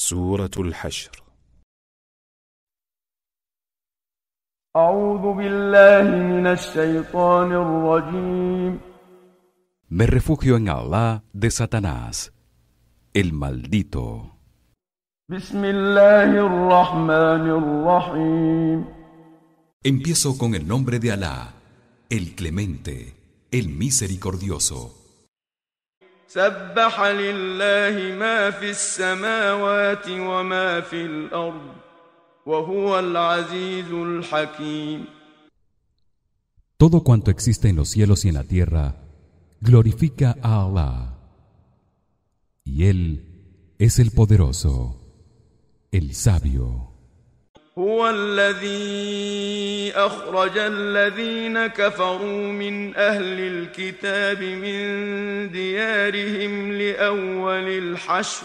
سورة الحشر. أعوذ بالله من الشيطان الرجيم. Me refugio en Allah de Satanás, el maldito. بسم الله الرحمن الرحيم. Empiezo con el nombre de Alá, el Clemente, el Misericordioso. سبح لله ما في السماوات وما في الأرض وهو العزيز الحكيم. Todo cuanto existe en los cielos y en la tierra glorifica a Allah, y él es el poderoso, el sabio. هو الذي أخرج الذين كفروا من أهل الكتاب من ديارهم لأول الحشر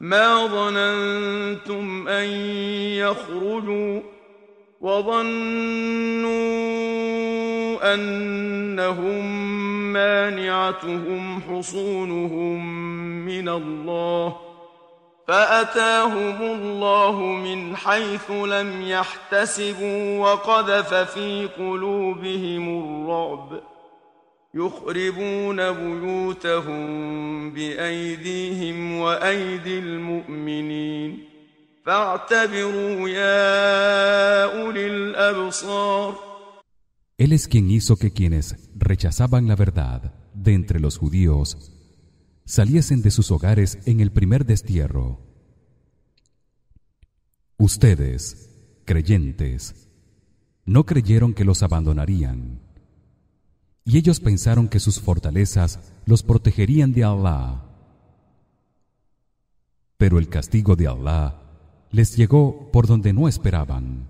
ما ظننتم أن يخرجوا وظنوا أنهم مانعتهم حصونهم من الله فأتاهم الله من حيث لم يحتسبوا وقذف في قلوبهم الرعب يخربون بيوتهم بأيديهم وأيدي المؤمنين فاعتبروا يا أولي الأبصار. Él es quien hizo que quienes rechazaban la verdad de entre los judíos saliesen de sus hogares en el primer destierro. Ustedes, creyentes, no creyeron que los abandonarían, y ellos pensaron que sus fortalezas los protegerían de Allah. Pero el castigo de Allah les llegó por donde no esperaban,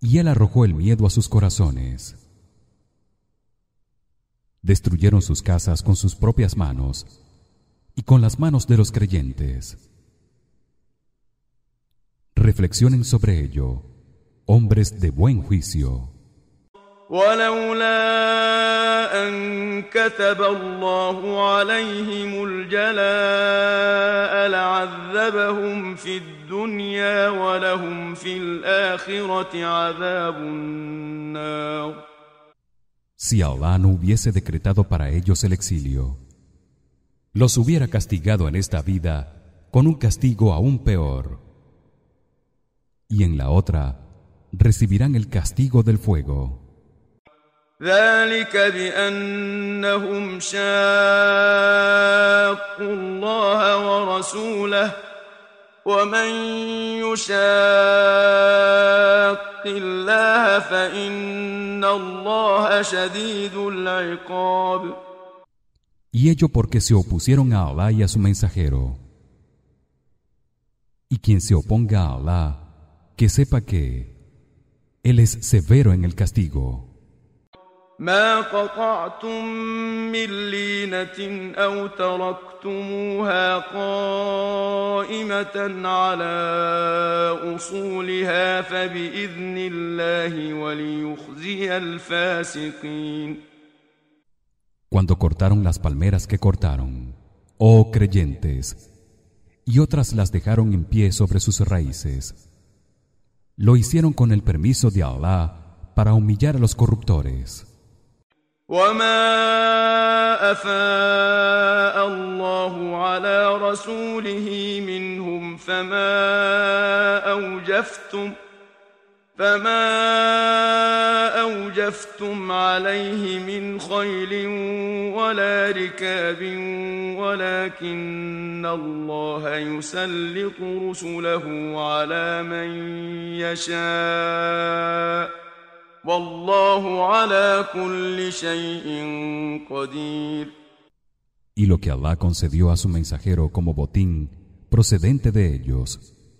y él arrojó el miedo a sus corazones. Destruyeron sus casas con sus propias manos y con las manos de los creyentes. Reflexionen sobre ello, hombres de buen juicio. ولولا أن كتب الله عليهم الجلاء لعذبهم في الدنيا ولهم في الآخرة عذاب النار. Si Allah no hubiese decretado para ellos el exilio, los hubiera castigado en esta vida con un castigo aún peor, y en la otra recibirán el castigo del fuego. ذلك بأنهم شاقوا الله ورسوله ومن يشاق الله فإن الله شديد العقاب. Y ello porque se opusieron a Allah y a su mensajero. Y quien se oponga a Allah, que sepa que él es severo en el castigo. ما قطعتم من لينة أو تركتموها قائمة على أصولها فبإذن الله وليخزي الفاسقين. Cuando cortaron las palmeras que cortaron, oh creyentes, y otras las dejaron en pie sobre sus raíces, lo hicieron con el permiso de Allah para humillar a los corruptores. وما أفاء الله على رسوله منهم فما أوجفتم عليه من خيل ولا ركاب ولكن الله يسلط رسله على من يشاء. Y lo que Allah concedió a su mensajero como botín procedente de ellos,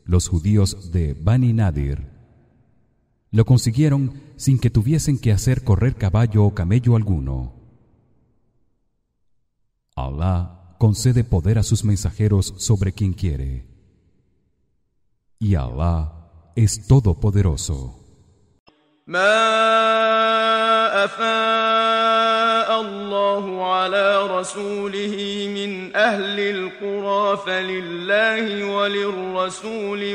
los judíos de Bani Nadir, lo consiguieron sin que tuviesen que hacer correr caballo o camello alguno. Allah concede poder a sus mensajeros sobre quien quiere, y Allah es todopoderoso. ما أفاء الله على رسوله من أهل القرى فلله وللرسول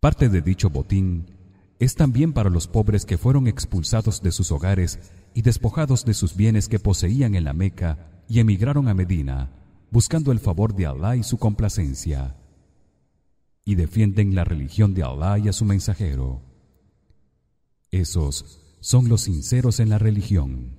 Parte de dicho botín es también para los pobres que fueron expulsados de sus hogares y despojados de sus bienes que poseían en la Meca y emigraron a Medina buscando el favor de Allah y su complacencia. Y defienden la religión de Allah y a su mensajero. Esos son los sinceros en la religión.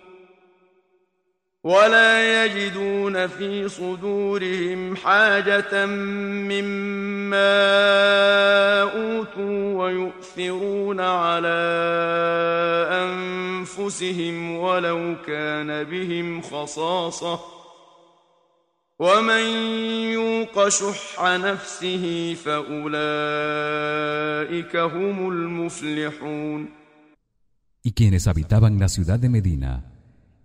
ولا يجدون في صدورهم حاجة مما أوتوا ويؤثرون على أنفسهم ولو كان بهم خصاصة ومن يوق شح نفسه فأولئك هم المفلحون. Y quienes habitaban la ciudad de Medina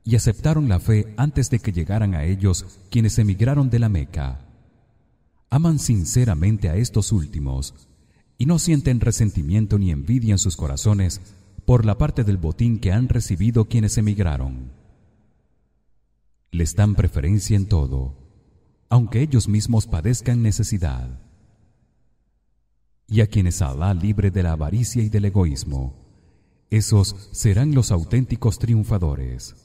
y aceptaron la fe antes de que llegaran a ellos quienes emigraron de la Meca. Aman sinceramente a estos últimos y no sienten resentimiento ni envidia en sus corazones por la parte del botín que han recibido quienes emigraron. Les dan preferencia en todo, aunque ellos mismos padezcan necesidad. Y a quienes Allah libre de la avaricia y del egoísmo, esos serán los auténticos triunfadores.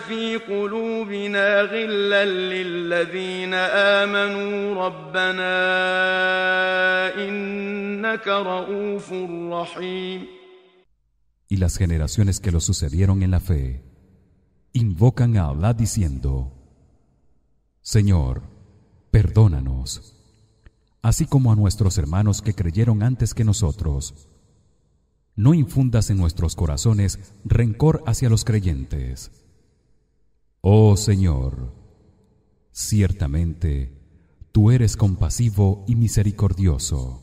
في قلوبنا غلا للذين آمنوا ربنا إنك رؤوف رحيم. Y las generaciones que lo sucedieron en la fe invocan a Allah diciendo: Señor, perdónanos, así como a nuestros hermanos que creyeron antes que nosotros. No infundas en nuestros corazones rencor hacia los creyentes. Oh Señor, ciertamente tú eres compasivo y misericordioso.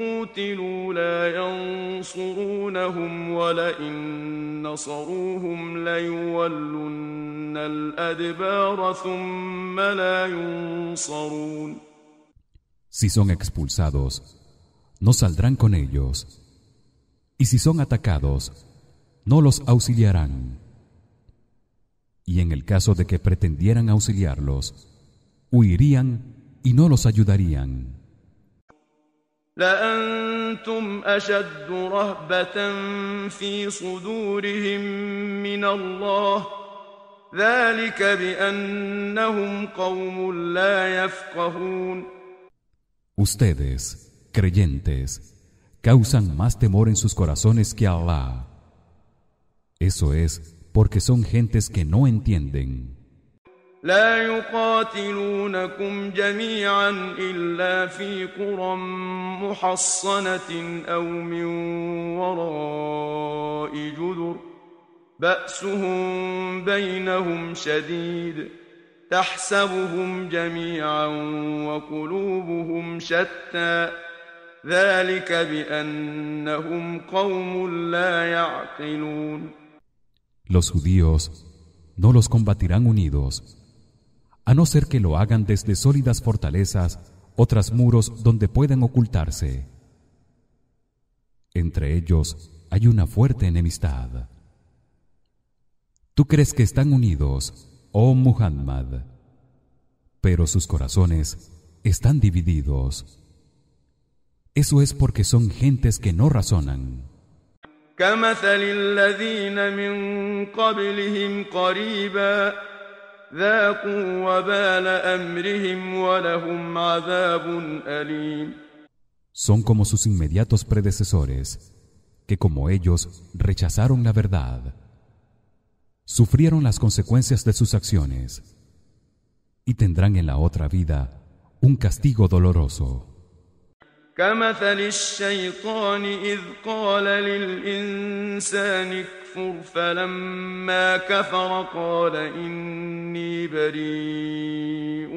قتلوا لا ينصرونهم ولئن نصروهم ليولن الأدبار ثم لا ينصرون. Si son expulsados, no saldrán con ellos, y si son atacados, no los auxiliarán. Y en el caso de que pretendieran auxiliarlos, huirían y no los ayudarían. لأنتم أشد رهبة في صدورهم من الله ذلك بأنهم قوم لا يفقهون. Ustedes, creyentes, causan más temor en sus corazones que Allah. Eso es porque son gentes que no entienden. لا يقاتلونكم جميعا إلا في قرى محصنة أو من وراء جدر بأسهم بينهم شديد تحسبهم جميعا وقلوبهم شتى ذلك بأنهم قوم لا يعقلون. Los judíos no los combatirán unidos, a no ser que lo hagan desde sólidas fortalezas o tras muros donde puedan ocultarse. Entre ellos hay una fuerte enemistad. Tú crees que están unidos, oh Muhammad, pero sus corazones están divididos. Eso es porque son gentes que no razonan. كمثل الذين من قبلهم قريبا ذاقوا وبال أمرهم ولهم عذاب أليم. Son como sus inmediatos predecesores, que como ellos rechazaron la verdad, sufrieron las consecuencias de sus acciones, y tendrán en la otra vida un castigo doloroso. كمثل الشيطان إذ قال للإنسان اكفر فلما كفر قال إني بريء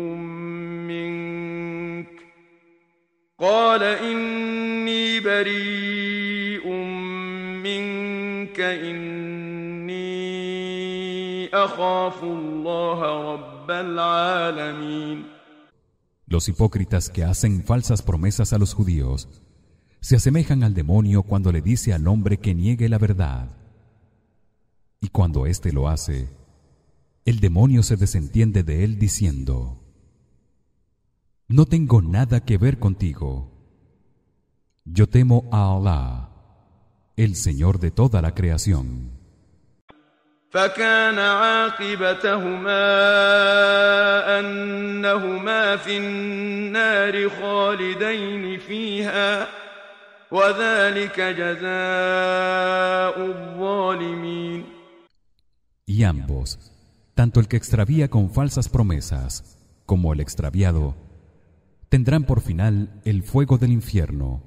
منك إني أخاف الله رب العالمين. Los hipócritas que hacen falsas promesas a los judíos se asemejan al demonio cuando le dice al hombre que niegue la verdad. Y cuando éste lo hace, el demonio se desentiende de él diciendo: no tengo nada que ver contigo. Yo temo a Allah, el Señor de toda la creación. فكان عاقبتهما أنهما في النار خالدين فيها وذلك جزاء الظالمين. Y ambos, tanto el que extravía con falsas promesas como el extraviado, tendrán por final el fuego del infierno,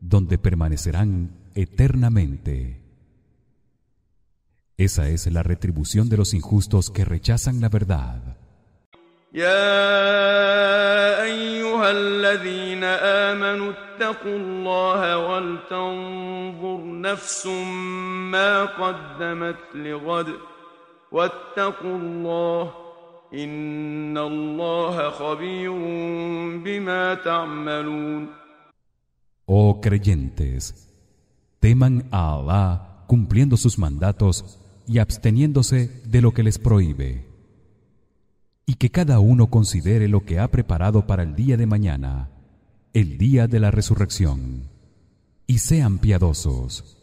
donde permanecerán eternamente. Esa es la retribución de los injustos que rechazan la verdad. Ya ayyuhalladhina amanu ittaqullaha wal tanzur nafsum ma qaddamat lighad واتقوا الله إن الله خبير بما تعملون. Oh creyentes, teman a Alá cumpliendo sus mandatos y absteniéndose de lo que les prohíbe, y que cada uno considere lo que ha preparado para el día de mañana, el día de la resurrección, y sean piadosos.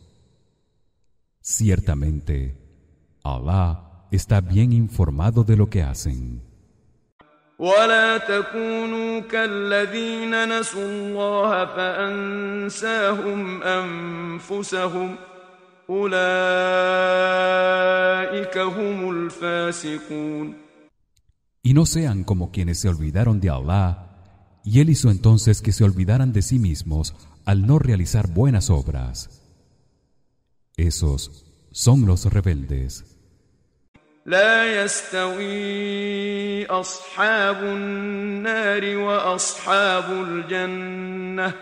Ciertamente, Alá está bien informado de lo que hacen. ولا تكونوا كالذين نسوا الله فأنساهم أنفسهم أولئك هم الفاسقون. Y no sean como quienes se olvidaron de Allah, y él hizo entonces que se olvidaran de sí mismos al no realizar buenas obras. Esos son los rebeldes. لا يستوي أصحاب النار وأصحاب الجنة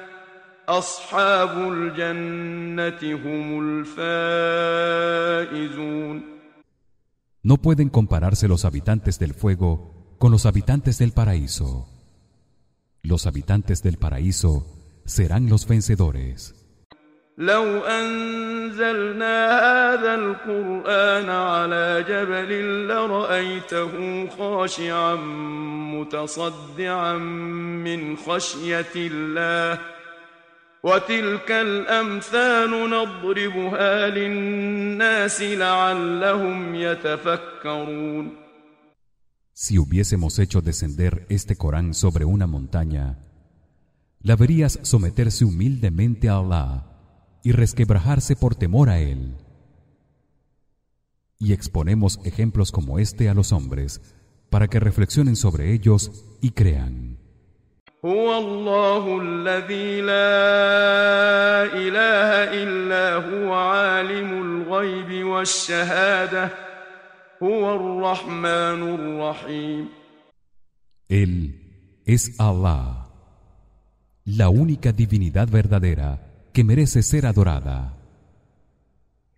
أصحاب الجنة هم الفائزون. No pueden compararse los habitantes del fuego con los habitantes del paraíso. Los habitantes del paraíso serán los vencedores. لو أنزلنا هذا القرآن على جبل لرأيته خاشعا متصدعا من خشية الله وتلك الأمثال نضربها للناس لعلهم يتفكرون. Si hubiésemos hecho descender este Corán sobre una montaña, la verías someterse humildemente a Allah y resquebrajarse por temor a él. Y exponemos ejemplos como este a los hombres para que reflexionen sobre ellos y crean. هو الله الذي لا إله إلا هو عالم الغيب والشهادة هو الرحمن الرحيم. Él es Allah, la única divinidad verdadera que merece ser adorada.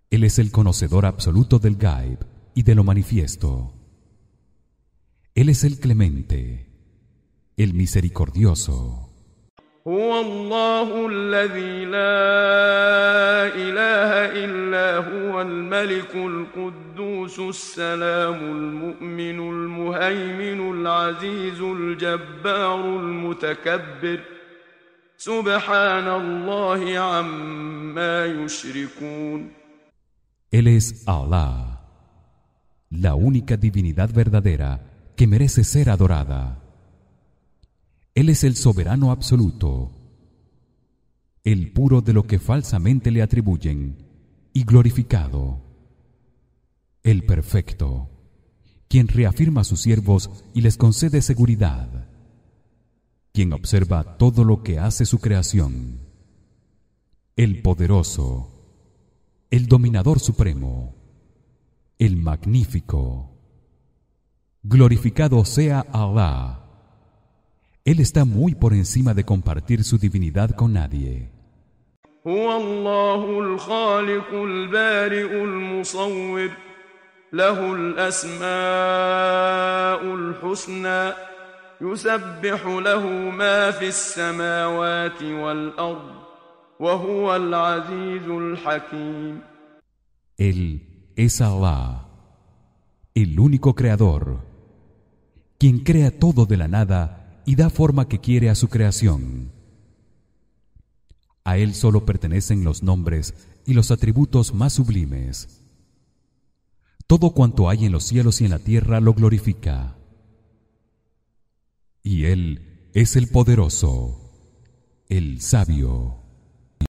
Él es el conocedor absoluto del ghaib y de lo manifiesto. Él es el clemente, el misericordioso. Huwa Allahu alladhi la ilaha illa huwa al-maliku al-quddusu as-salamu al-mu'minu al-muhaiminu al-azizu al-jabbaru al-mutakabbir Subhanallahi amma yushrikun. Él es Allah, la única divinidad verdadera que merece ser adorada. Él es el soberano absoluto, el puro de lo que falsamente le atribuyen, y glorificado, el perfecto, quien reafirma a sus siervos y les concede seguridad, quien observa todo lo que hace su creación, el poderoso, el dominador supremo, el magnífico. Glorificado sea Allah. Él está muy por encima de compartir su divinidad con nadie. Huwa Allahu al-Khaliqu al-Bari'u al-Musawwir, lahu al-asma'u al-husna. يسبح له ما في السماوات والأرض وهو العزيز الحكيم. Él es Allah, el único creador, quien crea todo de la nada y da forma que quiere a su creación. A él solo pertenecen los nombres y los atributos más sublimes. Todo cuanto hay en los cielos y en la tierra lo glorifica. Y él es el poderoso, el sabio.